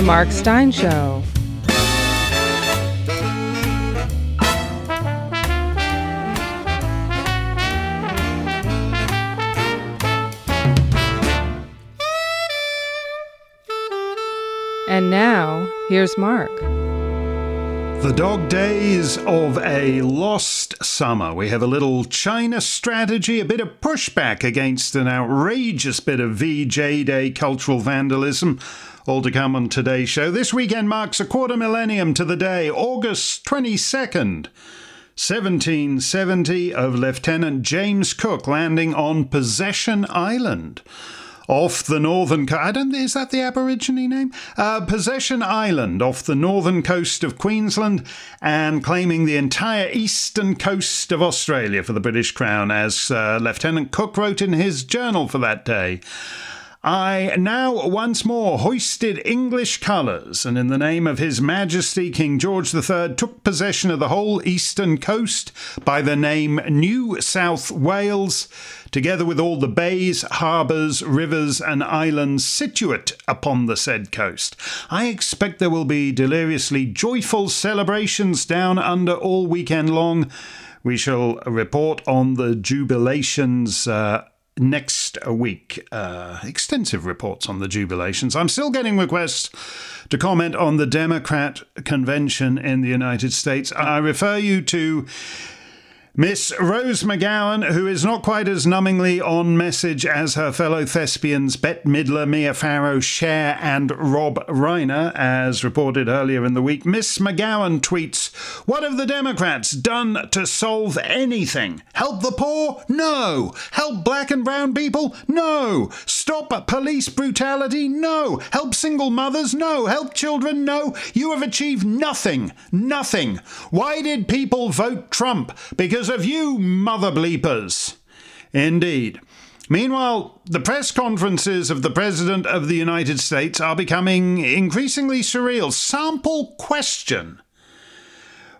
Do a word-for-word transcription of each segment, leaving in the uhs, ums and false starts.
The Mark Steyn Show. And now, here's Mark. The dog days of a lost summer. We have a little China strategy, a bit of pushback against an outrageous bit of V J Day cultural vandalism. All to come on today's show. This weekend marks a quarter millennium to the day, August twenty-second, seventeen seventy, of Lieutenant James Cook landing on Possession Island. Off the northern coast, I don't, is that the Aborigine name? Uh, Possession Island, off the northern coast of Queensland, and claiming the entire eastern coast of Australia for the British Crown, as uh, Lieutenant Cook wrote in his journal for that day. I now once more hoisted English colours, and in the name of His Majesty King George the Third took possession of the whole eastern coast by the name New South Wales, together with all the bays, harbours, rivers and islands situate upon the said coast. I expect there will be deliriously joyful celebrations down under all weekend long. We shall report on the jubilations uh, next week. Uh, extensive reports on the jubilations. I'm still getting requests to comment on the Democrat convention in the United States. I refer you to Miss Rose McGowan, who is not quite as numbingly on message as her fellow thespians Bette Midler, Mia Farrow, Cher and Rob Reiner, as reported earlier in the week. Miss McGowan tweets, "What have the Democrats done to solve anything? Help the poor? No. Help black and brown people? No. Stop police brutality? No. Help single mothers? No. Help children? No. You have achieved nothing. Nothing. Why did people vote Trump? Because of you, mother bleepers." Indeed. Meanwhile, the press conferences of the President of the United States are becoming increasingly surreal. Sample question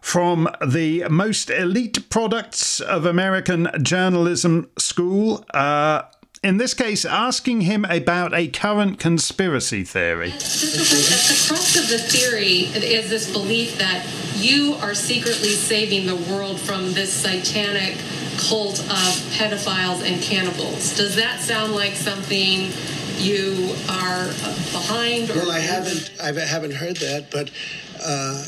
from the most elite products of American journalism school. Uh, in this case, asking him about a current conspiracy theory. This is the crux of the theory, is this belief that you are secretly saving the world from this satanic cult of pedophiles and cannibals. Does that sound like something you are behind? Or well, I haven't, I haven't heard that, but uh,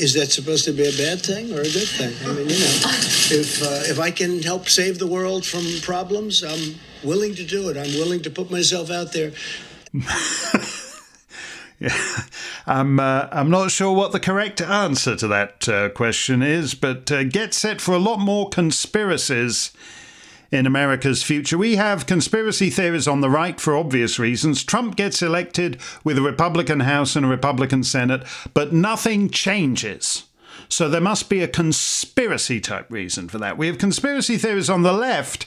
is that supposed to be a bad thing or a good thing? I mean, you know, if uh, if I can help save the world from problems, I'm willing to do it. I'm willing to put myself out there. Yeah. I'm uh, I'm not sure what the correct answer to that uh, question is, but uh, get set for a lot more conspiracies in America's future. We have conspiracy theories on the right for obvious reasons. Trump gets elected with a Republican House and a Republican Senate, but nothing changes. So there must be a conspiracy type reason for that. We have conspiracy theories on the left,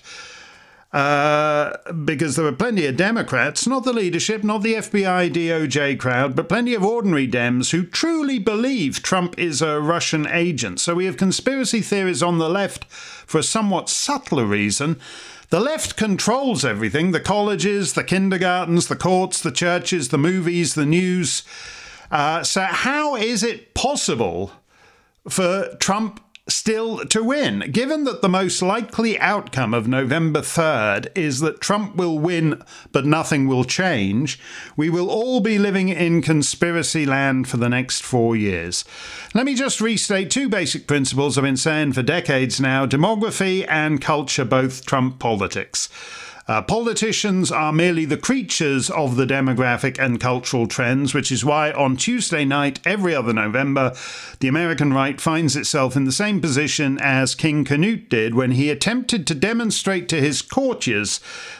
Uh, because there were plenty of Democrats, not the leadership, not the F B I, D O J crowd, but plenty of ordinary Dems who truly believe Trump is a Russian agent. So we have conspiracy theories on the left for a somewhat subtler reason. The left controls everything: the colleges, the kindergartens, the courts, the churches, the movies, the news. Uh, so how is it possible for Trump still to win, given that the most likely outcome of November third is that Trump will win but nothing will change? We will all be living in conspiracy land for the next four years. Let me just restate two basic principles I've been saying for decades now. Demography and culture both trump politics. Uh, politicians are merely the creatures of the demographic and cultural trends, which is why on Tuesday night, every other November, the American right finds itself in the same position as King Canute did when he attempted to demonstrate to his courtiers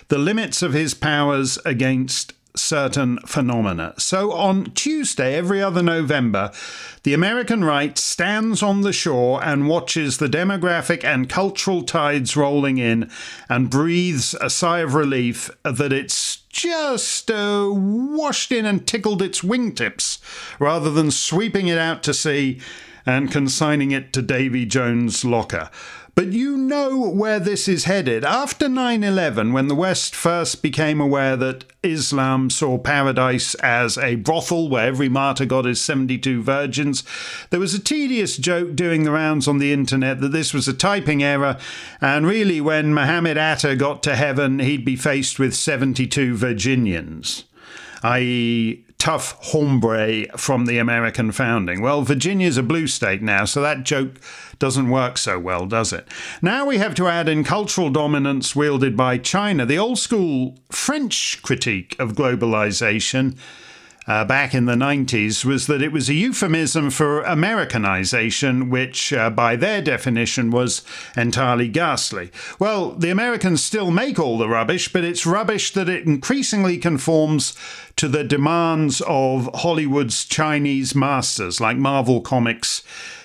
the limits of his powers against certain phenomena. So on Tuesday, every other November, the American right stands on the shore and watches the demographic and cultural tides rolling in and breathes a sigh of relief that it's just uh, washed in and tickled its wingtips rather than sweeping it out to sea and consigning it to Davy Jones' locker. But you know where this is headed. After nine eleven, when the West first became aware that Islam saw paradise as a brothel where every martyr got his seventy-two virgins, there was a tedious joke doing the rounds on the internet that this was a typing error, and really when Muhammad Atta got to heaven, he'd be faced with seventy-two Virginians, that is tough hombre from the American founding. Well, Virginia's a blue state now, so that joke doesn't work so well, does it? Now we have to add in cultural dominance wielded by China. The old school French critique of globalization uh, back in the nineties was that it was a euphemism for Americanization, which uh, by their definition was entirely ghastly. Well, the Americans still make all the rubbish, but it's rubbish that it increasingly conforms to the demands of Hollywood's Chinese masters, like Marvel Comics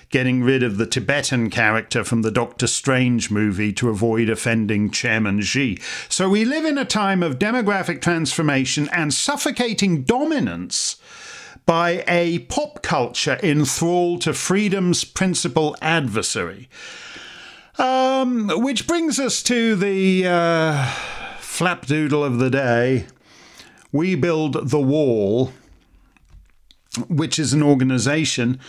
getting rid of the Tibetan character from the Doctor Strange movie to avoid offending Chairman Xi. So we live in a time of demographic transformation and suffocating dominance by a pop culture in thrall to freedom's principal adversary. Um, which brings us to the uh, flapdoodle of the day. We Build the Wall, which is an organisation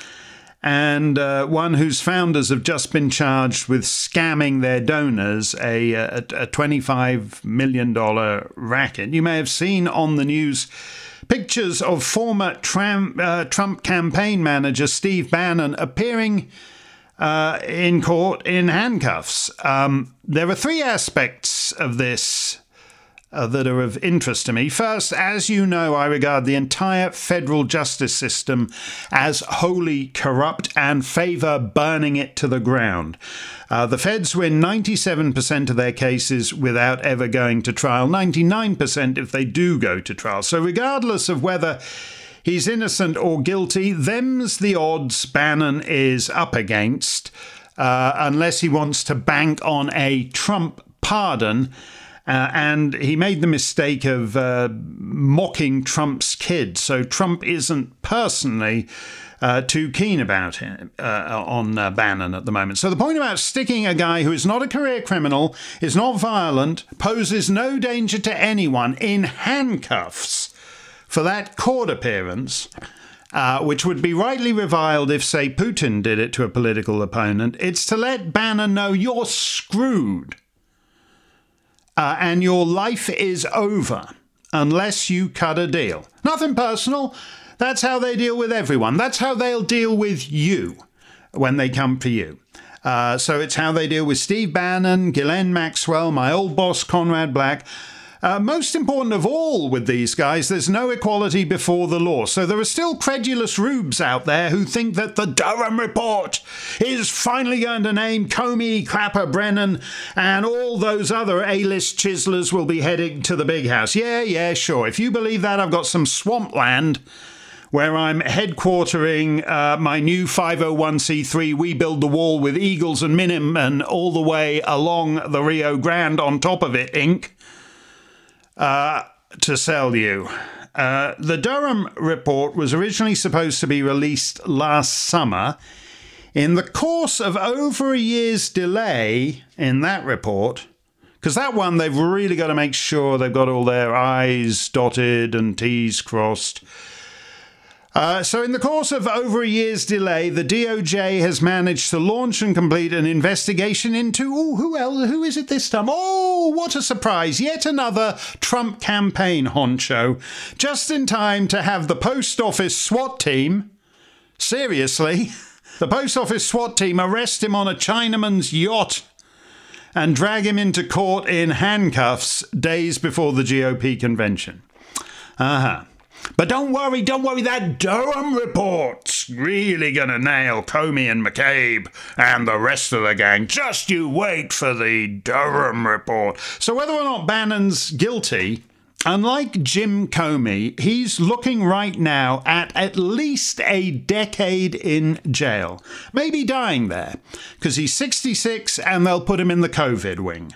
and uh, one whose founders have just been charged with scamming their donors a, a, a twenty-five million dollars racket. You may have seen on the news pictures of former Trump, uh, Trump campaign manager Steve Bannon appearing uh, in court in handcuffs. Um, there are three aspects of this Uh, that are of interest to me. First, as you know, I regard the entire federal justice system as wholly corrupt and favour burning it to the ground. Uh, the feds win ninety-seven percent of their cases without ever going to trial, ninety-nine percent if they do go to trial. So regardless of whether he's innocent or guilty, them's the odds Bannon is up against, uh, unless he wants to bank on a Trump pardon. Uh, and he made the mistake of uh, mocking Trump's kid. So Trump isn't personally uh, too keen about him, uh, on uh, Bannon at the moment. So the point about sticking a guy who is not a career criminal, is not violent, poses no danger to anyone in handcuffs for that court appearance, uh, which would be rightly reviled if, say, Putin did it to a political opponent, it's to let Bannon know you're screwed. Uh, and your life is over unless you cut a deal. Nothing personal. That's how they deal with everyone. That's how they'll deal with you when they come for you. Uh, so it's how they deal with Steve Bannon, Ghislaine Maxwell, my old boss, Conrad Black. Uh, most important of all with these guys, there's no equality before the law. So there are still credulous rubes out there who think that the Durham Report is finally going to name Comey, Clapper, Brennan, and all those other A-list chiselers will be heading to the big house. Yeah, yeah, sure. If you believe that, I've got some swampland where I'm headquartering uh, my new five oh one c three We Build the Wall with Eagles and Miniman all the way along the Rio Grande on top of it, Incorporated, Uh, to sell you. Uh, the Durham Report was originally supposed to be released last summer. In the course of over a year's delay in that report, because that one they've really got to make sure they've got all their I's dotted and T's crossed. Uh, so in the course of over a year's delay, the D O J has managed to launch and complete an investigation into, oh, who else? Who is it this time? Oh, what a surprise. Yet another Trump campaign honcho, just in time to have the post office SWAT team, seriously, the post office SWAT team arrest him on a Chinaman's yacht and drag him into court in handcuffs days before the G O P convention. Uh-huh. But don't worry, don't worry, that Durham Report's really going to nail Comey and McCabe and the rest of the gang. Just you wait for the Durham Report. So whether or not Bannon's guilty, unlike Jim Comey, he's looking right now at at least a decade in jail. Maybe dying there, because he's sixty-six and they'll put him in the COVID wing.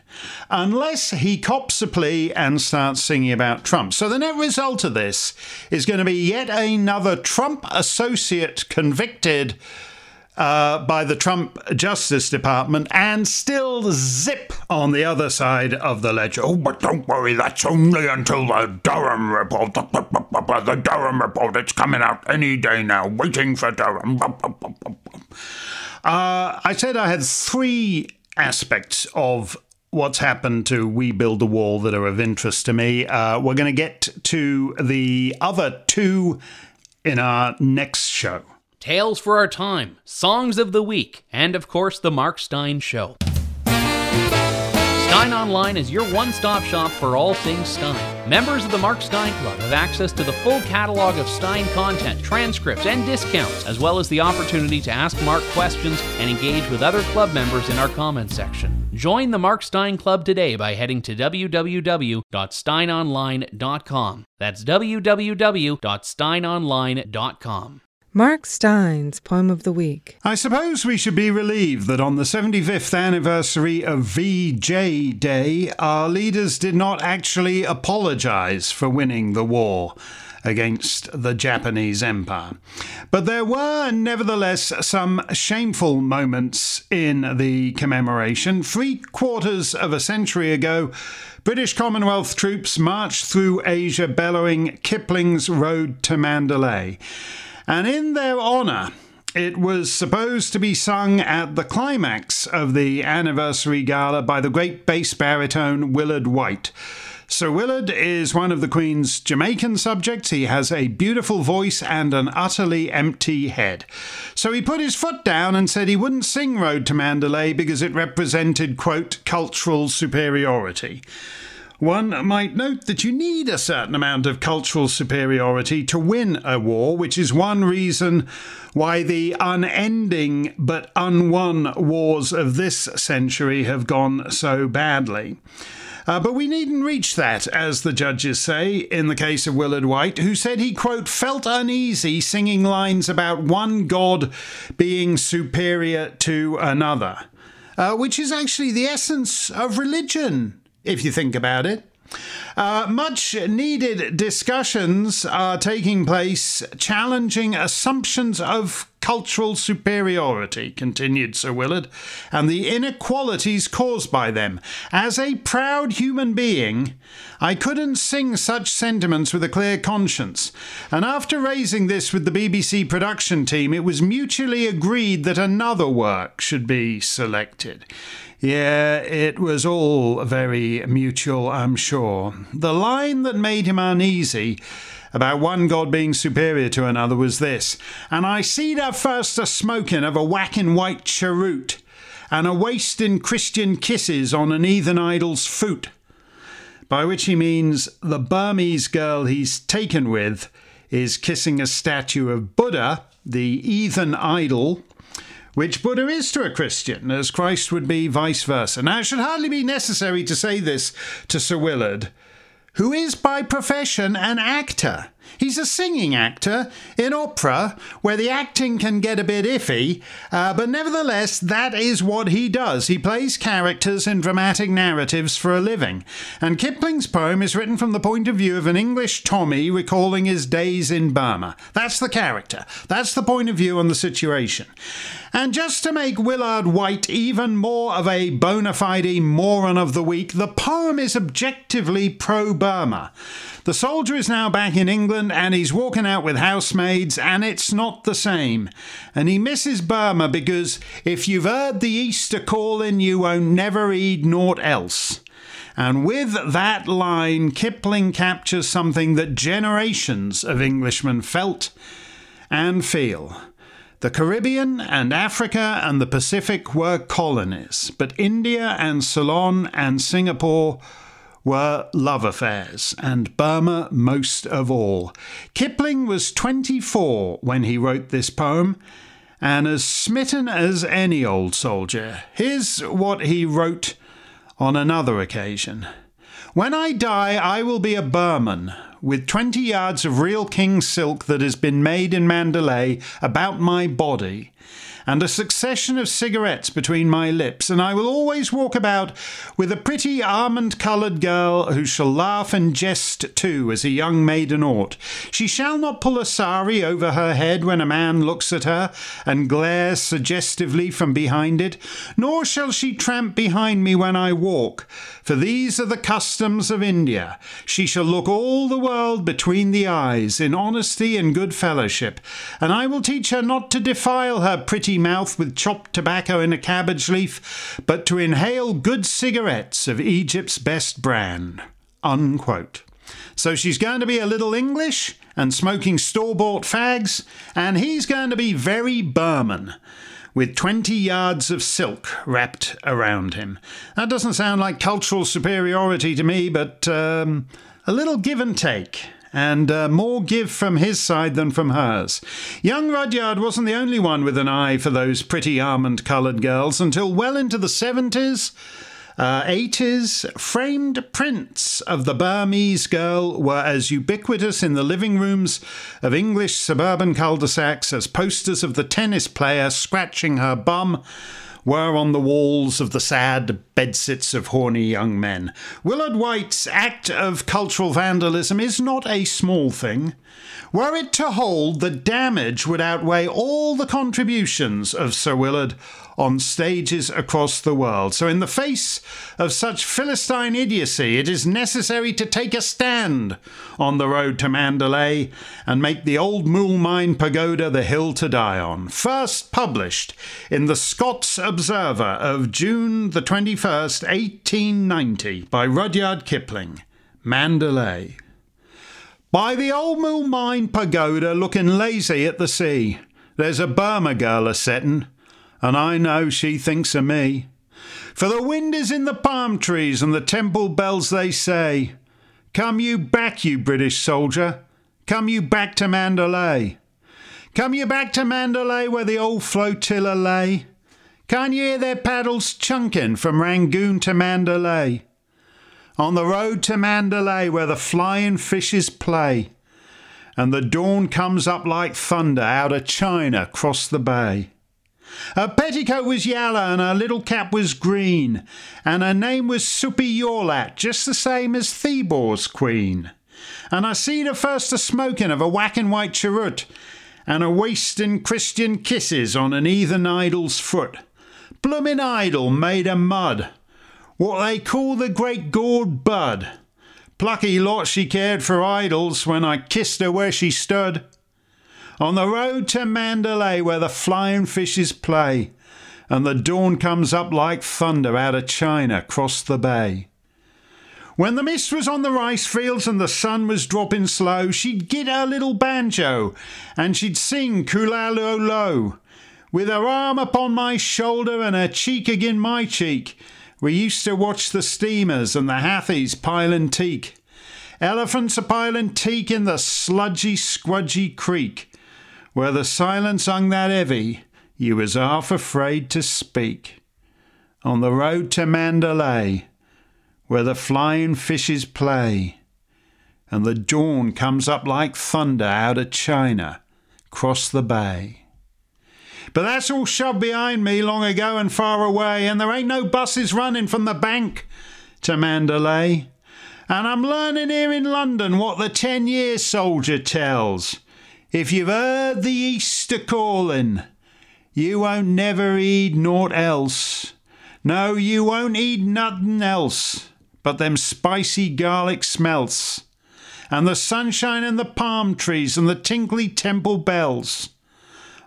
Unless he cops a plea and starts singing about Trump. So the net result of this is going to be yet another Trump associate convicted uh, by the Trump Justice Department, and still zip on the other side of the ledger. Oh, but don't worry, that's only until the Durham Report. The Durham Report, it's coming out any day now, waiting for Durham. Uh, I said I had three aspects of what's happened to We Build a Wall that are of interest to me. Uh, we're going to get to the other two in our next show. Tales for Our Time, Songs of the Week, and of course, The Mark Steyn Show. Steyn Online is your one-stop shop for all things Steyn. Members of the Mark Steyn Club have access to the full catalog of Steyn content, transcripts, and discounts, as well as the opportunity to ask Mark questions and engage with other club members in our comment section. Join the Mark Steyn Club today by heading to w w w dot steyn online dot com. That's w w w dot steyn online dot com. Mark Steyn's Poem of the Week. I suppose we should be relieved that on the seventy-fifth anniversary of V J Day, our leaders did not actually apologise for winning the war against the Japanese Empire. But there were nevertheless some shameful moments in the commemoration. Three quarters of a century ago, British Commonwealth troops marched through Asia bellowing Kipling's Road to Mandalay. And in their honour, it was supposed to be sung at the climax of the anniversary gala by the great bass baritone Willard White. Sir Willard is one of the Queen's Jamaican subjects. He has a beautiful voice and an utterly empty head. So he put his foot down and said he wouldn't sing Road to Mandalay because it represented, quote, cultural superiority. One might note that you need a certain amount of cultural superiority to win a war, which is one reason why the unending but unwon wars of this century have gone so badly. Uh, but we needn't reach that, as the judges say, in the case of Willard White, who said he, quote, felt uneasy singing lines about one God being superior to another, uh, which is actually the essence of religion, if you think about it. Uh, much needed discussions are taking place challenging assumptions of cultural superiority, continued Sir Willard, and the inequalities caused by them. As a proud human being, I couldn't sing such sentiments with a clear conscience. And after raising this with the B B C production team, it was mutually agreed that another work should be selected. Yeah, it was all very mutual, I'm sure. The line that made him uneasy about one God being superior to another was this: and I seed her first a-smokin' of a whackin' white cheroot, and a-wastin' Christian kisses on an heathen idol's foot. By which he means the Burmese girl he's taken with is kissing a statue of Buddha, the heathen idol, which Buddha is to a Christian, as Christ would be vice versa. Now, it should hardly be necessary to say this to Sir Willard, who is by profession an actor. He's a singing actor in opera, where the acting can get a bit iffy, uh, but nevertheless, that is what he does. He plays characters in dramatic narratives for a living. And Kipling's poem is written from the point of view of an English Tommy recalling his days in Burma. That's the character. That's the point of view on the situation. And just to make Willard White even more of a bona fide moron of the week, the poem is objectively pro-Burma. The soldier is now back in England and he's walking out with housemaids and it's not the same. And he misses Burma because if you've heard the Easter calling, you won't never heed naught else. And with that line, Kipling captures something that generations of Englishmen felt and feel. The Caribbean and Africa and the Pacific were colonies, but India and Ceylon and Singapore were love affairs, and Burma most of all. Kipling was twenty-four when he wrote this poem, and as smitten as any old soldier. Here's what he wrote on another occasion. When I die, I will be a Burman, with twenty yards of real king silk that has been made in Mandalay about my body, and a succession of cigarettes between my lips, and I will always walk about with a pretty almond-coloured girl who shall laugh and jest too as a young maiden ought. She shall not pull a sari over her head when a man looks at her and glares suggestively from behind it, nor shall she tramp behind me when I walk, for these are the customs of India. She shall look all the world between the eyes, in honesty and good fellowship, and I will teach her not to defile her pretty mouth with chopped tobacco in a cabbage leaf, but to inhale good cigarettes of Egypt's best brand." Unquote. So she's going to be a little English and smoking store-bought fags, and he's going to be very Burman, with twenty yards of silk wrapped around him. That doesn't sound like cultural superiority to me, but um, a little give and take. And uh, more give from his side than from hers. Young Rudyard wasn't the only one with an eye for those pretty almond-coloured girls until well into the seventies, uh, eighties. Framed prints of the Burmese girl were as ubiquitous in the living rooms of English suburban cul-de-sacs as posters of the tennis player scratching her bum were on the walls of the sad bedsits of horny young men. Willard White's act of cultural vandalism is not a small thing. Were it to hold, the damage would outweigh all the contributions of Sir Willard on stages across the world. So in the face of such Philistine idiocy, it is necessary to take a stand on the road to Mandalay and make the old Moulmein Pagoda the hill to die on. First published in the Scots Observer of June the twenty-first, eighteen ninety, by Rudyard Kipling, Mandalay. "By the old Moulmein Pagoda, looking lazy at the sea, there's a Burma girl a-settin', and I know she thinks of me. For the wind is in the palm trees and the temple bells they say, 'Come you back, you British soldier, come you back to Mandalay. Come you back to Mandalay where the old flotilla lay. Can't you hear their paddles chunking from Rangoon to Mandalay? On the road to Mandalay where the flying fishes play, and the dawn comes up like thunder out of China cross the bay. Her petticoat was yellow and her little cap was green, and her name was Supi Yorlat, just the same as Thebor's queen. And I seed her first a-smoking of a whacking white cheroot, and a wasting Christian kisses on an heathen idol's foot. Bloomin' idol made of mud, what they call the great gourd bud. Plucky lot she cared for idols when I kissed her where she stood. On the road to Mandalay where the flying fishes play, and the dawn comes up like thunder out of China across the bay. When the mist was on the rice fields and the sun was dropping slow, she'd get her little banjo and she'd sing Kulalo Low. With her arm upon my shoulder and her cheek again my cheek, we used to watch the steamers and the hathies pilin' teak. Elephants a-pilin' teak in the sludgy, squudgy creek, where the silence hung that heavy, you was half afraid to speak. On the road to Mandalay, where the flying fishes play, and the dawn comes up like thunder out of China, cross the bay. But that's all shoved behind me long ago and far away, and there ain't no buses running from the bank to Mandalay. And I'm learning here in London what the ten-year soldier tells. If you've heard the Easter calling, you won't never heed nought else. No, you won't heed nothin' else but them spicy garlic smelts, and the sunshine and the palm trees and the tinkly temple bells.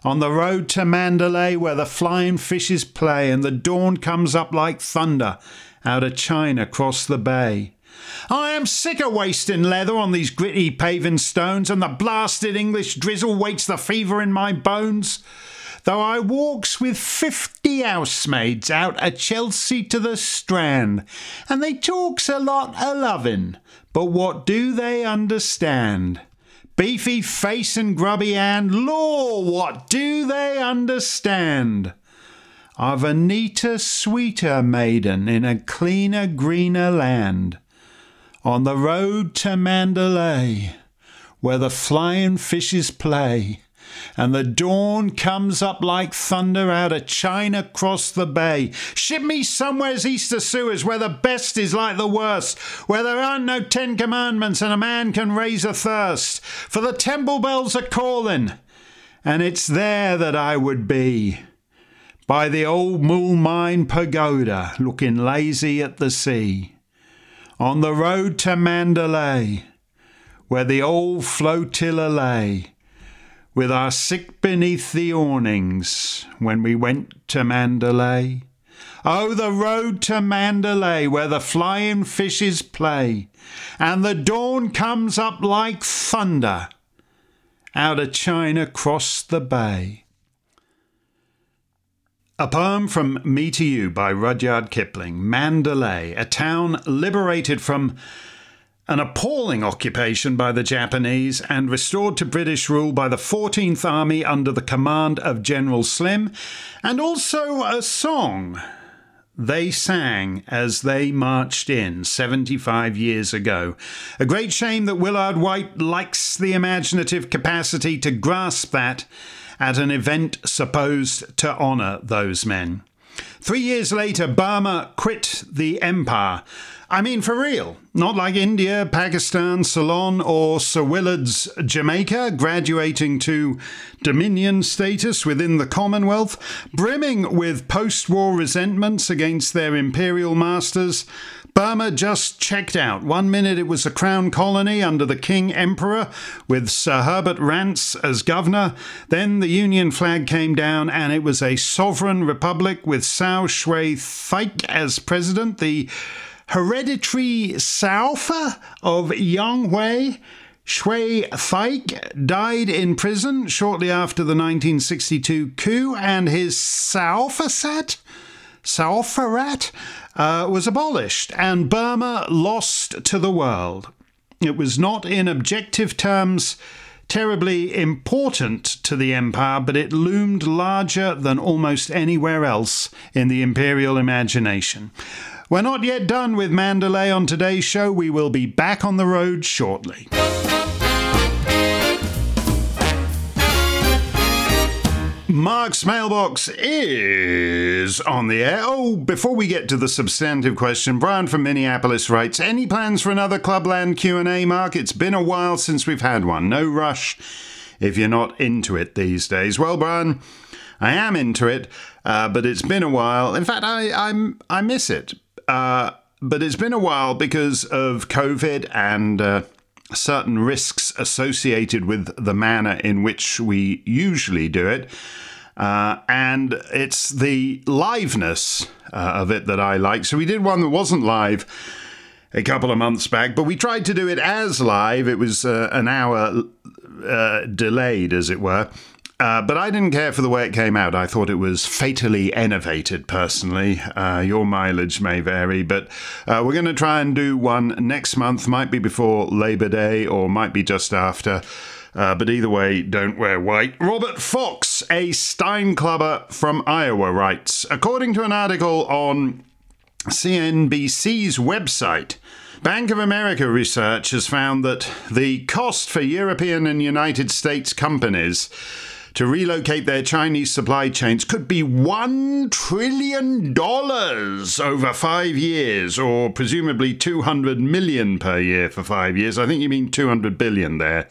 On the road to Mandalay where the flying fishes play, and the dawn comes up like thunder out of China across the bay. I am sick of wasting leather on these gritty paving stones, and the blasted English drizzle wakes the fever in my bones. Though I walks with fifty housemaids out of Chelsea to the Strand, and they talks a lot o' lovin', but what do they understand? Beefy face and grubby hand, law, what do they understand? I've a neater, sweeter maiden in a cleaner, greener land. on the road to Mandalay, where the flying fishes play, and the dawn comes up like thunder out of China across the bay. Ship me somewhere's east of Suez, where the best is like the worst, where there are no Ten Commandments and a man can raise a thirst. For the temple bells are calling, and it's there that I would be, by the old Moulmein Pagoda, looking lazy at the sea, on the road to Mandalay, where the old flotilla lay, with our sick beneath the awnings when we went to Mandalay. Oh, the road to Mandalay, where the flying fishes play, and the dawn comes up like thunder out of China across the bay. A poem from Me to You by Rudyard Kipling. Mandalay, a town liberated from an appalling occupation by the Japanese and restored to British rule by the fourteenth Army under the command of General Slim, and also a song they sang as they marched in seventy-five years ago. A great shame that Willard White lacks the imaginative capacity to grasp that at an event supposed to honour those men. Three years later, Burma quit the empire. I mean, for real. Not like India, Pakistan, Ceylon or Sir Willard's Jamaica, graduating to dominion status within the Commonwealth, brimming with post-war resentments against their imperial masters. Burma just checked out. One minute it was a crown colony under the King Emperor with Sir Herbert Rance as governor. Then the Union flag came down and it was a sovereign republic with Sao Shwe Thaik as president, the hereditary Saofa of Yang Shwe Thaik died in prison shortly after the nineteen sixty-two coup, and his Saofasat Saofarat uh, was abolished, and Burma lost to the world. It was not, in objective terms, terribly important to the empire, but it loomed larger than almost anywhere else in the imperial imagination. We're not yet done with Mandalay on today's show. We will be back on the road shortly. Mark's mailbox is on the air. Oh, before we get to the substantive question, Brian from Minneapolis writes, any plans for another Clubland Q and A, Mark? It's been a while since we've had one. No rush if you're not into it these days. Well, Brian, I am into it, uh, but it's been a while. In fact, I I'm, I miss it. Uh, but it's been a while because of COVID and uh, certain risks associated with the manner in which we usually do it. Uh, and it's the liveness uh, of it that I like. So we did one that wasn't live a couple of months back, but we tried to do it as live. It was uh, an hour uh, delayed, as it were. Uh, but I didn't care for the way it came out. I thought it was fatally enervated, personally. Uh, your mileage may vary, but uh, we're going to try and do one next month. Might be before Labor Day or might be just after. Uh, but either way, don't wear white. Robert Fox, a Steinclubber from Iowa, writes, according to an article on C N B C's website, Bank of America research has found that the cost for European and United States companies to relocate their Chinese supply chains could be one trillion dollars over five years, or presumably two hundred million dollars per year for five years. I think you mean two hundred billion dollars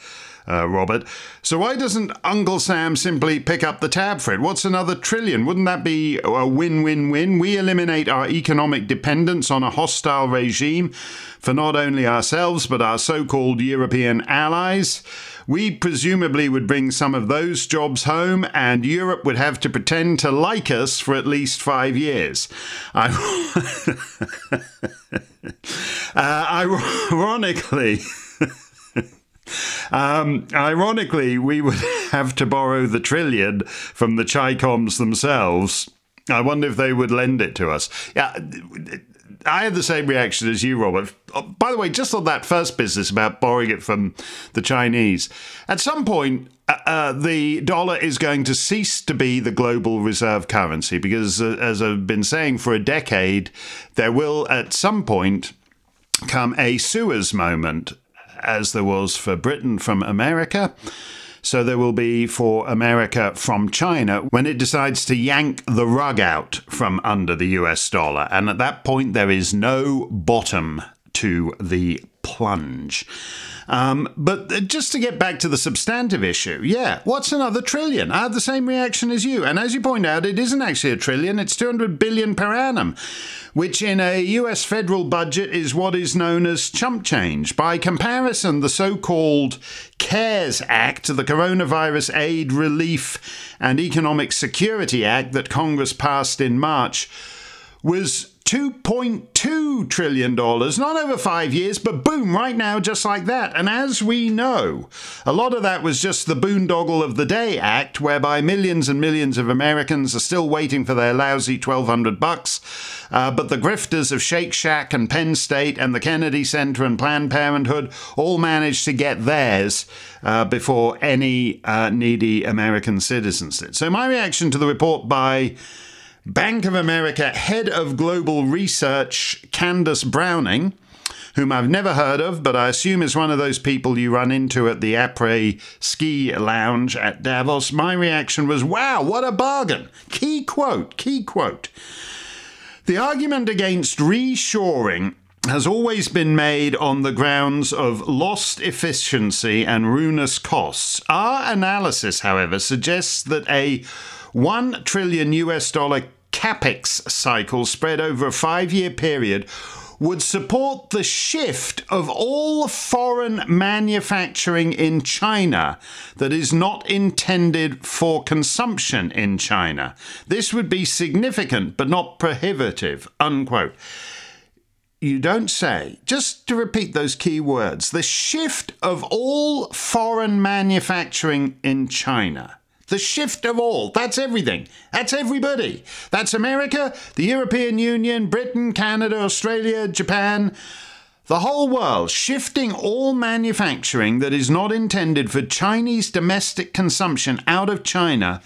there, uh, Robert. So why doesn't Uncle Sam simply pick up the tab for it? What's another trillion? Wouldn't that be a win-win-win? We eliminate our economic dependence on a hostile regime for not only ourselves, but our so-called European allies. We presumably would bring some of those jobs home, and Europe would have to pretend to like us for at least five years. I uh, ironically, um, ironically, we would have to borrow the trillion from the Chi-coms themselves. I wonder if they would lend it to us. Yeah. I had the same reaction as you, Robert. By the way, just on that first business about borrowing it from the Chinese, at some point, uh, uh, the dollar is going to cease to be the global reserve currency because, uh, as I've been saying for a decade, there will at some point come a Suez moment, as there was for Britain from America. So there will be for America from China when it decides to yank the rug out from under the U S dollar. And at that point, there is no bottom to the plunge. Um, but just to get back to the substantive issue, yeah, what's another trillion? I had the same reaction as you. And as you point out, it isn't actually a trillion, it's two hundred billion per annum, which in a U S federal budget is what is known as chump change. By comparison, the so-called CARES Act, the Coronavirus Aid, Relief and Economic Security Act that Congress passed in March, was two point two trillion dollars, not over five years, but boom, right now, just like that. And as we know, a lot of that was just the boondoggle of the day act, whereby millions and millions of Americans are still waiting for their lousy twelve hundred bucks. Uh, but the grifters of Shake Shack and Penn State and the Kennedy Center and Planned Parenthood all managed to get theirs uh, before any uh, needy American citizens did. So my reaction to the report by Bank of America Head of Global Research, Candace Browning, whom I've never heard of, but I assume is one of those people you run into at the Après Ski Lounge at Davos. My reaction was, wow, what a bargain. Key quote, key quote. The argument against reshoring has always been made on the grounds of lost efficiency and ruinous costs. Our analysis, however, suggests that a one trillion U S dollar capex cycle spread over a five-year period would support the shift of all foreign manufacturing in China that is not intended for consumption in China. This would be significant but not prohibitive, unquote. You don't say. Just to repeat those key words, the shift of all foreign manufacturing in China. The shift of all. That's everything. That's everybody. That's America, the European Union, Britain, Canada, Australia, Japan, the whole world. Shifting all manufacturing that is not intended for Chinese domestic consumption out of China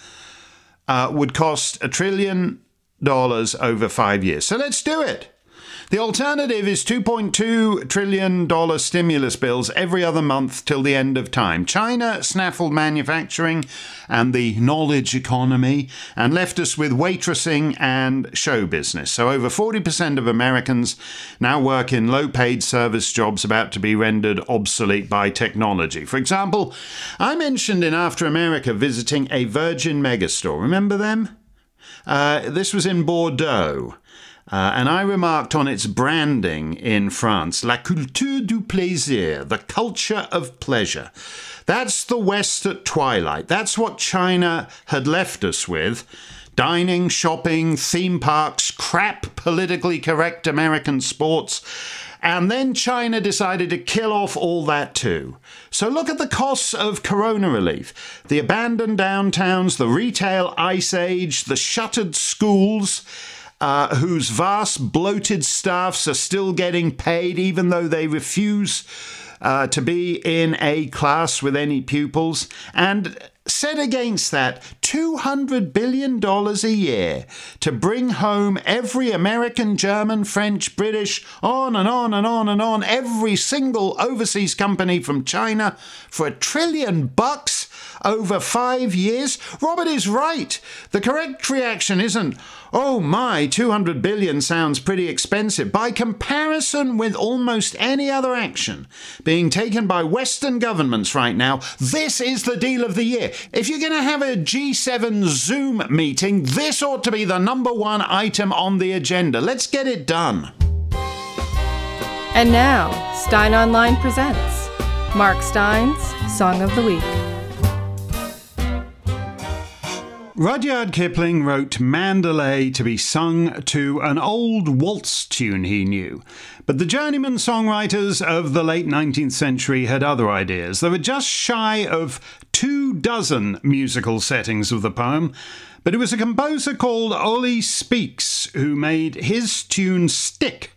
uh, would cost a trillion dollars over five years. So let's do it. The alternative is two point two trillion dollars stimulus bills every other month till the end of time. China snaffled manufacturing and the knowledge economy and left us with waitressing and show business. So over forty percent of Americans now work in low-paid service jobs about to be rendered obsolete by technology. For example, I mentioned in After America visiting a Virgin megastore. Remember them? Uh, this was in Bordeaux. Uh, and I remarked on its branding in France, La Culture du Plaisir, the culture of pleasure. That's the West at twilight. That's what China had left us with. Dining, shopping, theme parks, crap, politically correct American sports. And then China decided to kill off all that too. So look at the costs of corona relief. The abandoned downtowns, the retail ice age, the shuttered schools, Uh, whose vast bloated staffs are still getting paid even though they refuse uh, to be in a class with any pupils. And set against that, two hundred billion dollars a year to bring home every American, German, French, British, on and on and on and on, every single overseas company from China for a trillion bucks over five years. Robert is right. The correct reaction isn't, oh my, two hundred billion sounds pretty expensive. By comparison with almost any other action being taken by Western governments right now, this is the deal of the year. If you're going to have a G seven Zoom meeting, this ought to be the number one item on the agenda. Let's get it done. And now, Steyn Online presents Mark Steyn's Song of the Week. Rudyard Kipling wrote Mandalay to be sung to an old waltz tune he knew. But the journeyman songwriters of the late nineteenth century had other ideas. There were just shy of two dozen musical settings of the poem, but it was a composer called Oley Speaks who made his tune stick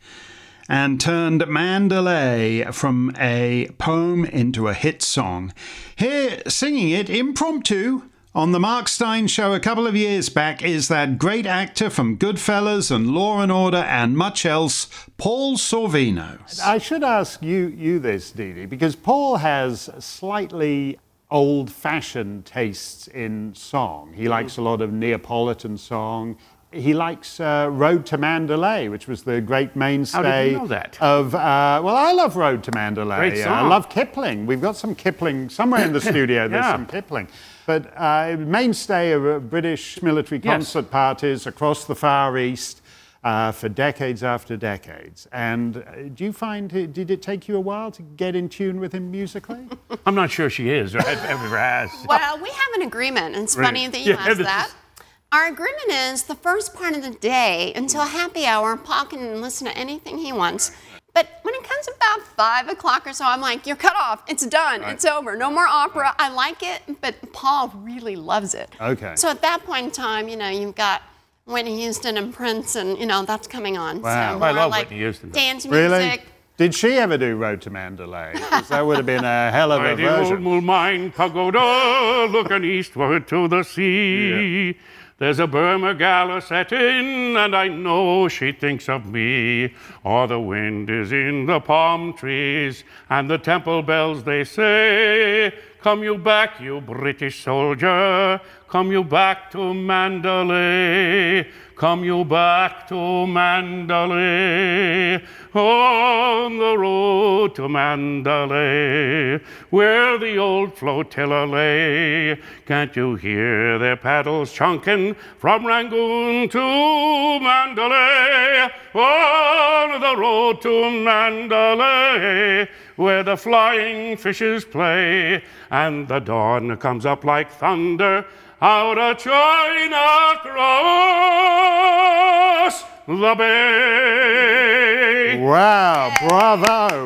and turned Mandalay from a poem into a hit song. Here, singing it impromptu, on the Mark Steyn show a couple of years back is that great actor from Goodfellas and Law and Order and much else, Paul Sorvino. I should ask you, you this, Dee Dee, because Paul has slightly old-fashioned tastes in song. He likes a lot of Neapolitan song. He likes uh, Road to Mandalay, which was the great mainstay. How did you know that? Of, uh, well, I love Road to Mandalay. Great song. I love Kipling. We've got some Kipling somewhere in the studio. There's yeah. some Kipling. But uh, mainstay of British military concert yes. parties across the Far East uh, for decades after decades. And uh, do you find, did it take you a while to get in tune with him musically? I'm not sure she is, or ever has. Well, we have an agreement, and it's right. funny that you yeah, asked that. Our agreement is the first part of the day until happy hour, Paul can listen to anything he wants. But when it comes about five o'clock or so, I'm like, you're cut off. It's done. Right. It's over. No more opera. I like it, but Paul really loves it. Okay. So at that point in time, you know, you've got Whitney Houston and Prince, and you know that's coming on. Wow. So I love like Whitney Houston. Dance music. Really? Did she ever do Road to Mandalay? Because that would have been a hell of a version. By the old Moulmein Pagoda, looking eastward to the sea. Yeah. There's a Burma gala set in, and I know she thinks of me. Or the wind is in the palm trees, and the temple bells, they say, come you back, you British soldier, come you back to Mandalay, come you back to Mandalay, on the road to Mandalay, where the old flotilla lay. Can't you hear their paddles chunking from Rangoon to Mandalay, on the road to Mandalay, where the flying fishes play, and the dawn comes up like thunder out of China across the bay. Wow, yay. Bravo.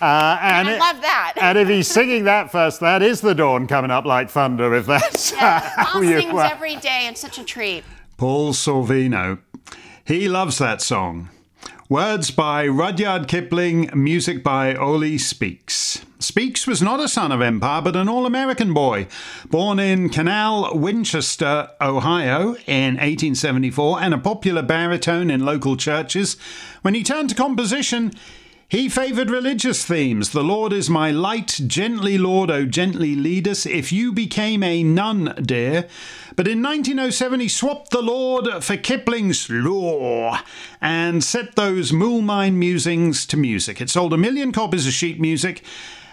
Uh, and I it, love that. And if he's singing that first, that is the dawn coming up like thunder, if that's yeah, how you... Paul sings well. Every day, it's such a treat. Paul Sorvino. He loves that song. Words by Rudyard Kipling, music by Oley Speaks. Speaks was not a son of empire, but an all-American boy, born in Canal, Winchester, Ohio in eighteen seventy-four, and a popular baritone in local churches. When he turned to composition, he favoured religious themes. The Lord is my light, gently, Lord, oh, gently lead us, if you became a nun, dear. But in nineteen oh seven, he swapped the Lord for Kipling's law and set those Moulmein musings to music. It sold a million copies of sheet music,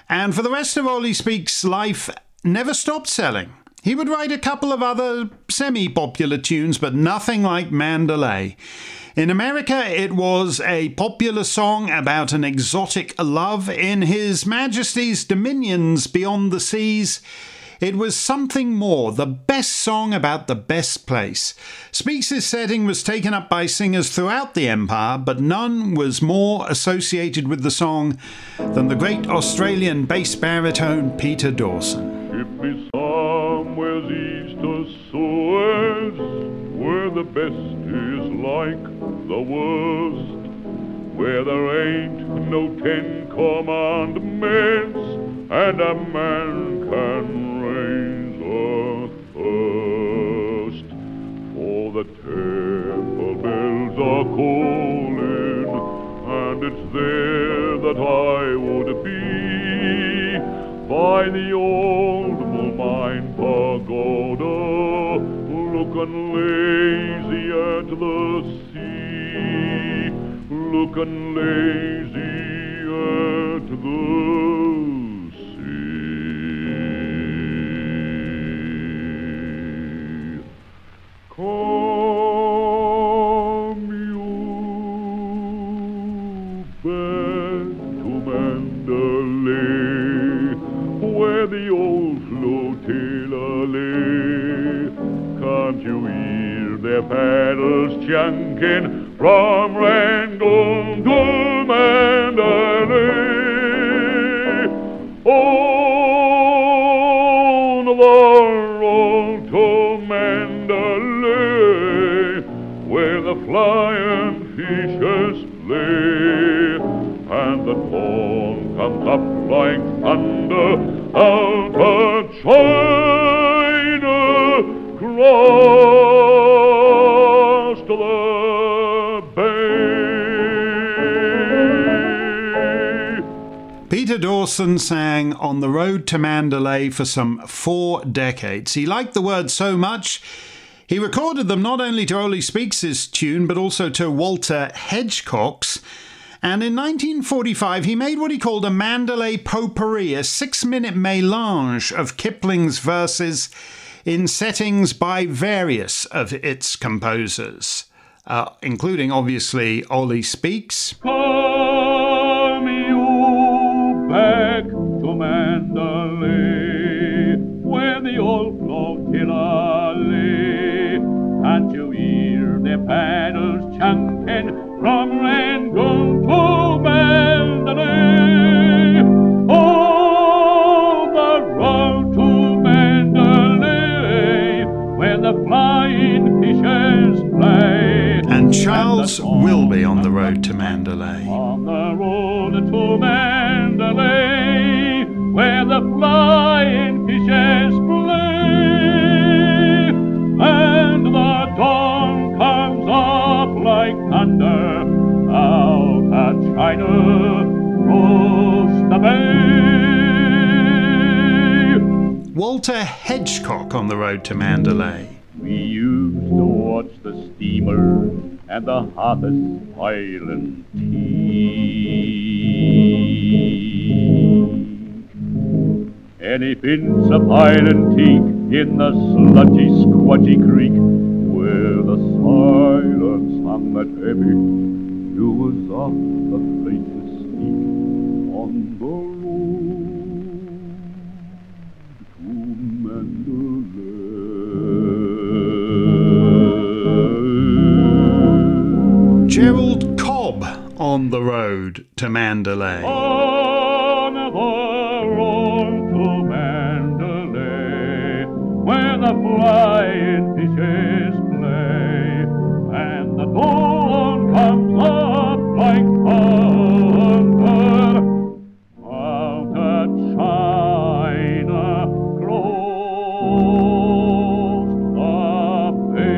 and for the rest of Oley Speaks' life, never stopped selling. He would write a couple of other semi-popular tunes, but nothing like Mandalay. In America, it was a popular song about an exotic love. In His Majesty's Dominions Beyond the Seas, it was something more, the best song about the best place. Speaks' setting was taken up by singers throughout the empire, but none was more associated with the song than the great Australian bass baritone Peter Dawson. Ship me somewhere east of Suez, where the best is like the worst, where there ain't no ten commandments, and a man can raise a thirst. For the temple bells are calling, and it's there that I would be, by the old Moulmein Pagoda, looking lazy at the sea, looking lazy at the sea. Come you back to Mandalay, where the old flotilla lay. Can't you hear their paddles chanting from Rangoon to Mandalay, on the road to Mandalay, where the flying fishes play, and the dawn comes up like thunder out of China rise to the bay. Peter Dawson sang on the Road to Mandalay for some four decades. He liked the words so much, he recorded them not only to Oley Speaks' tune, but also to Walter Hedgecock's. And in nineteen forty-five, he made what he called a Mandalay potpourri, a six-minute mélange of Kipling's verses in settings by various of its composers, uh, including, obviously, Oley Speaks. Come you back to Mandalay, where the old flotilla lay, and you hear the paddles chanting from Rangoon to Mandalay. Oh, the road to Mandalay, where the flying fishes play. And Charles and will be on the road to Mandalay. On the road to Mandalay, where the flying fishes play. And the dawn comes up like thunder. China, the bay. Walter Hedgecock on the road to Mandalay. We used to watch the steamer and the hottest island teak. Any fins of island teak in the sludgy, squatty creek where the silence hung that heavy. You was off the place to sneak on the road to Mandalay. Gerald Cobb on the road to Mandalay. On the road to Mandalay, where the flying fishes play and the dawn comes up. Like thunder out of China closed the bay.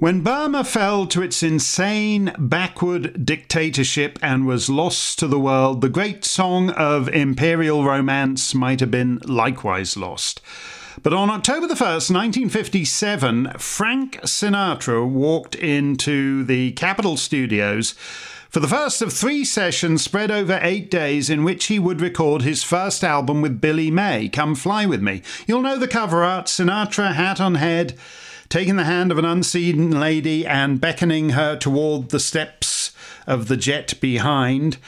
When Burma fell to its insane backward dictatorship and was lost to the world, the great song of imperial romance might have been likewise lost. But on October the first, nineteen fifty-seven, Frank Sinatra walked into the Capitol Studios for the first of three sessions spread over eight days in which he would record his first album with Billy May, Come Fly With Me. You'll know the cover art, Sinatra, hat on head, taking the hand of an unseen lady and beckoning her toward the steps of the jet behind.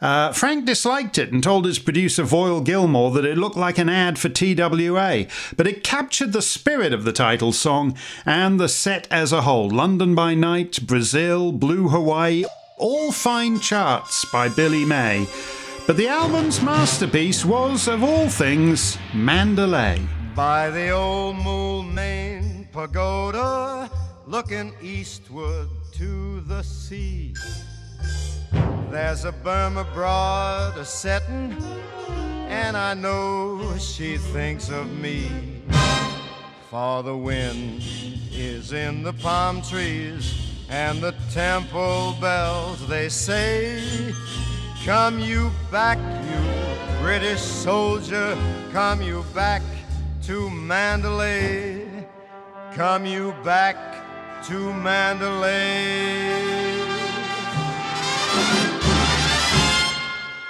Uh, Frank disliked it and told his producer Voyal Gilmore that it looked like an ad for T W A, but it captured the spirit of the title song and the set as a whole. London by Night, Brazil, Blue Hawaii, all fine charts by Billy May. But the album's masterpiece was, of all things, Mandalay. By the old Moulmein Pagoda, looking eastward to the sea, there's a Burma broad a-settin', and I know she thinks of me. For the wind is in the palm trees and the temple bells, they say. Come you back, you British soldier, come you back to Mandalay. Come you back to Mandalay.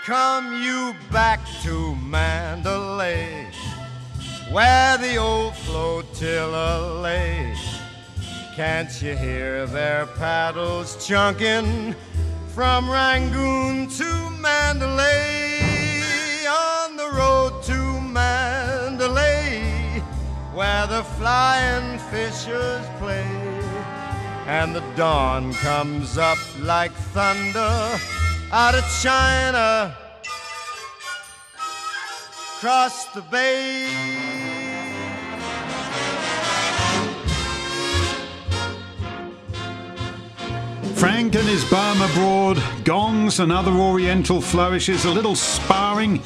Come you back to Mandalay, where the old flotilla lay. Can't you hear their paddles chunking from Rangoon to Mandalay? On the road to Mandalay, where the flying fishers play. And the dawn comes up like thunder out of China, across the bay. Frank and his Burma broad, gongs and other oriental flourishes, a little sparring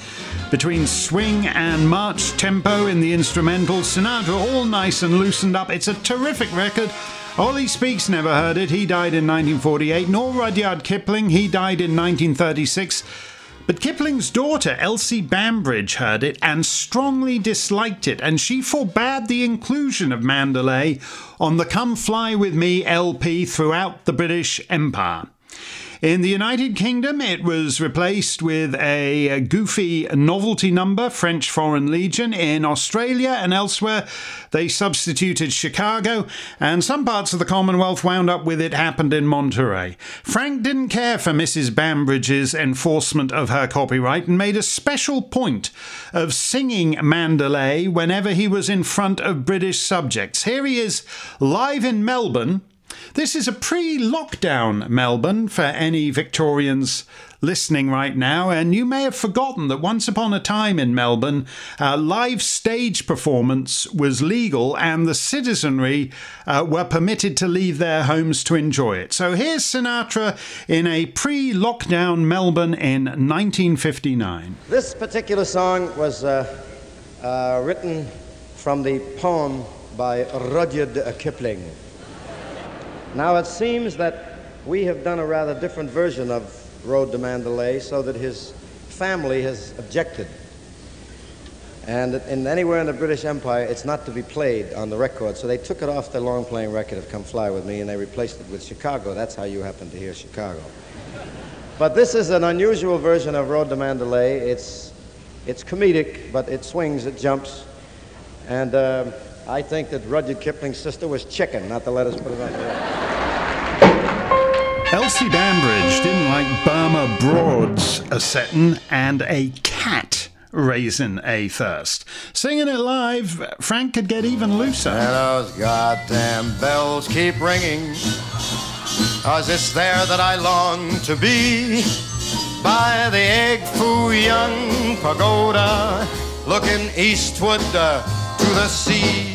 between swing and march tempo in the instrumental. Sinatra all nice and loosened up. It's a terrific record. Oley Speaks never heard it. He died in nineteen forty-eight. Nor Rudyard Kipling. He died in nineteen thirty-six. But Kipling's daughter, Elsie Bambridge, heard it and strongly disliked it, and she forbade the inclusion of Mandalay on the Come Fly With Me L P throughout the British Empire. In the United Kingdom, it was replaced with a goofy novelty number, French Foreign Legion. In Australia and elsewhere, they substituted Chicago, and some parts of the Commonwealth wound up with It Happened in Monterey. Frank didn't care for Missus Bambridge's enforcement of her copyright and made a special point of singing Mandalay whenever he was in front of British subjects. Here he is, live in Melbourne. This is a pre-lockdown Melbourne for any Victorians listening right now, and you may have forgotten that once upon a time in Melbourne, uh, live stage performance was legal and the citizenry uh, were permitted to leave their homes to enjoy it. So here's Sinatra in a pre-lockdown Melbourne in nineteen fifty-nine. This particular song was uh, uh, written from the poem by Rudyard Kipling. Now, it seems that we have done a rather different version of Road to Mandalay, so that his family has objected. And in anywhere in the British Empire, it's not to be played on the record, so they took it off their long-playing record of Come Fly With Me, and they replaced it with Chicago. That's how you happen to hear Chicago. But this is an unusual version of Road to Mandalay. It's, it's comedic, but it swings, it jumps, and... Uh, I think that Rudyard Kipling's sister was chicken, not to let us put it on there. Elsie Bambridge didn't like Burma broads a settin' and a cat raisin' a thirst. Singing it live, Frank could get even looser. And those goddamn bells keep ringing, 'cause it's there that I long to be, by the egg foo young pagoda, looking eastward uh, to the sea.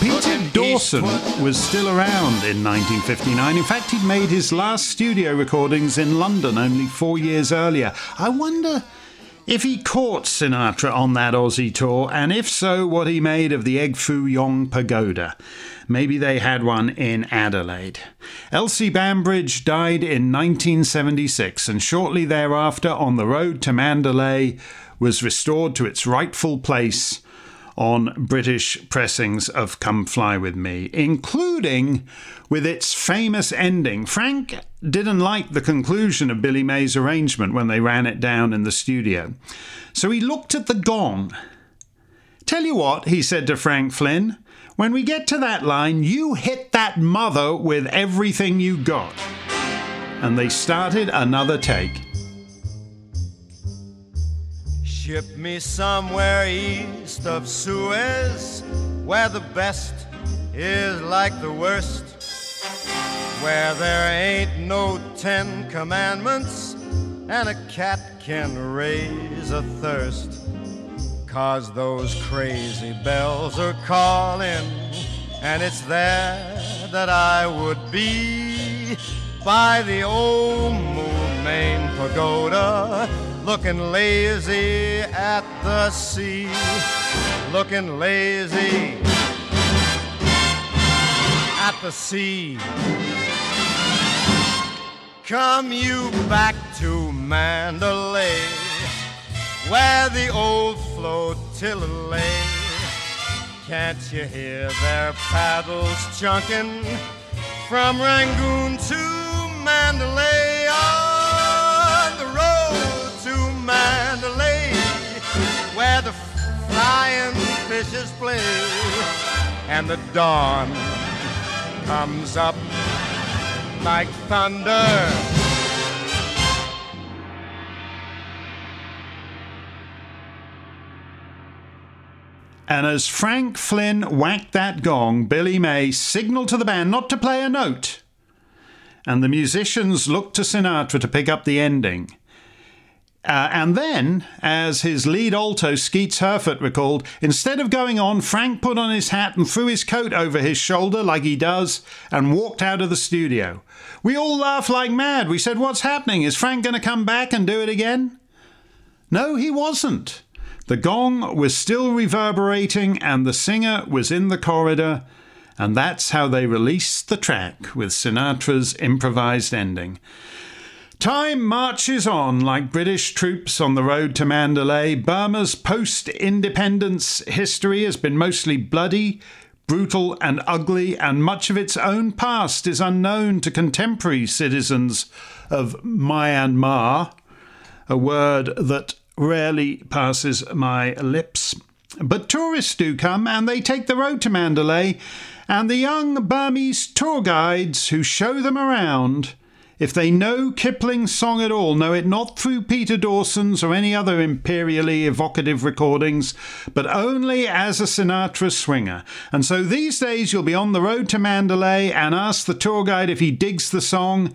Peter Dawson was still around in nineteen fifty-nine. In fact, he'd made his last studio recordings in London only four years earlier. I wonder if he caught Sinatra on that Aussie tour, and if so, what he made of the Egg Foo Young Pagoda. Maybe they had one in Adelaide. Elsie Bambridge died in nineteen seventy-six, and shortly thereafter, On the Road to Mandalay was restored to its rightful place on British pressings of Come Fly With Me, including with its famous ending. Frank didn't like the conclusion of Billy May's arrangement when they ran it down in the studio. So he looked at the gong. "Tell you what," he said to Frank Flynn, "when we get to that line, you hit that mother with everything you got." And they started another take. Ship me somewhere east of Suez, where the best is like the worst, where there ain't no Ten Commandments, and a cat can raise a thirst. 'Cause those crazy bells are calling, and it's there that I would be, by the old Moulmein Pagoda, looking lazy at the sea, looking lazy at the sea. Come you back to Mandalay, where the old flotilla lay. Can't you hear their paddles chunking from Rangoon to Mandalay? On the road Mandalay, where the flying fishes play, and the dawn comes up like thunder. And as Frank Flynn whacked that gong, Billy May signaled to the band not to play a note, and the musicians looked to Sinatra to pick up the ending. Uh, and then, as his lead alto Skeets Herford recalled, instead of going on, Frank put on his hat and threw his coat over his shoulder like he does and walked out of the studio. We all laughed like mad. We said, "What's happening? Is Frank going to come back and do it again?" No, he wasn't. The gong was still reverberating and the singer was in the corridor, and that's how they released the track with Sinatra's improvised ending. Time marches on like British troops on the road to Mandalay. Burma's post-independence history has been mostly bloody, brutal and ugly, and much of its own past is unknown to contemporary citizens of Myanmar, a word that rarely passes my lips. But tourists do come, and they take the road to Mandalay, and the young Burmese tour guides who show them around, if they know Kipling's song at all, know it not through Peter Dawson's or any other imperially evocative recordings, but only as a Sinatra swinger. And so these days you'll be on the road to Mandalay and ask the tour guide if he digs the song,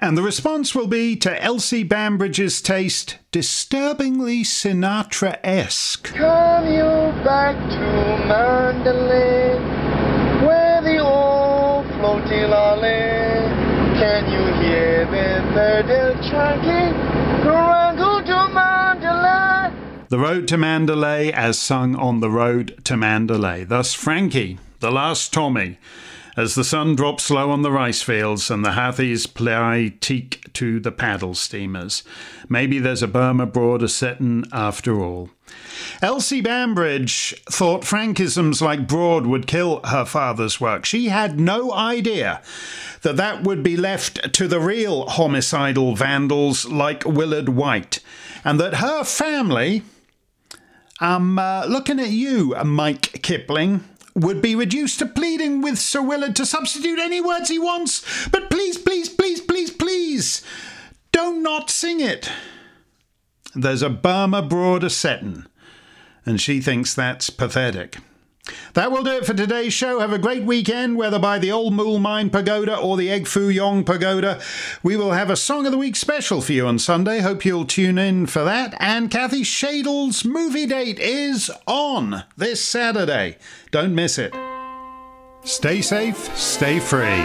and the response will be, to Elsie Bambridge's taste, disturbingly Sinatra-esque. Come you back to Mandalay, where the old flotilla lay. Can you hear the bird chanting, Rangoon to Mandalay? The Road to Mandalay as sung on the road to Mandalay. Thus Frankie, the last Tommy, as the sun drops low on the rice fields and the Hathis ply teak to the paddle steamers. Maybe there's a Burma broad a settin' after all. Elsie Bambridge thought Frankisms like Broad would kill her father's work. She had no idea that that would be left to the real homicidal vandals like Willard White, and that her family, I'm uh, looking at you, Mike Kipling, would be reduced to pleading with Sir Willard to substitute any words he wants, but please, please, please, please, please, don't not sing it. There's a Burma broad a settin', and she thinks that's pathetic. That will do it for today's show. Have a great weekend, whether by the old Moulmein Pagoda or the Egg Foo Yong Pagoda. We will have a Song of the Week special for you on Sunday. Hope you'll tune in for that. And Kathy Shadle's movie date is on this Saturday. Don't miss it. Stay safe, stay free.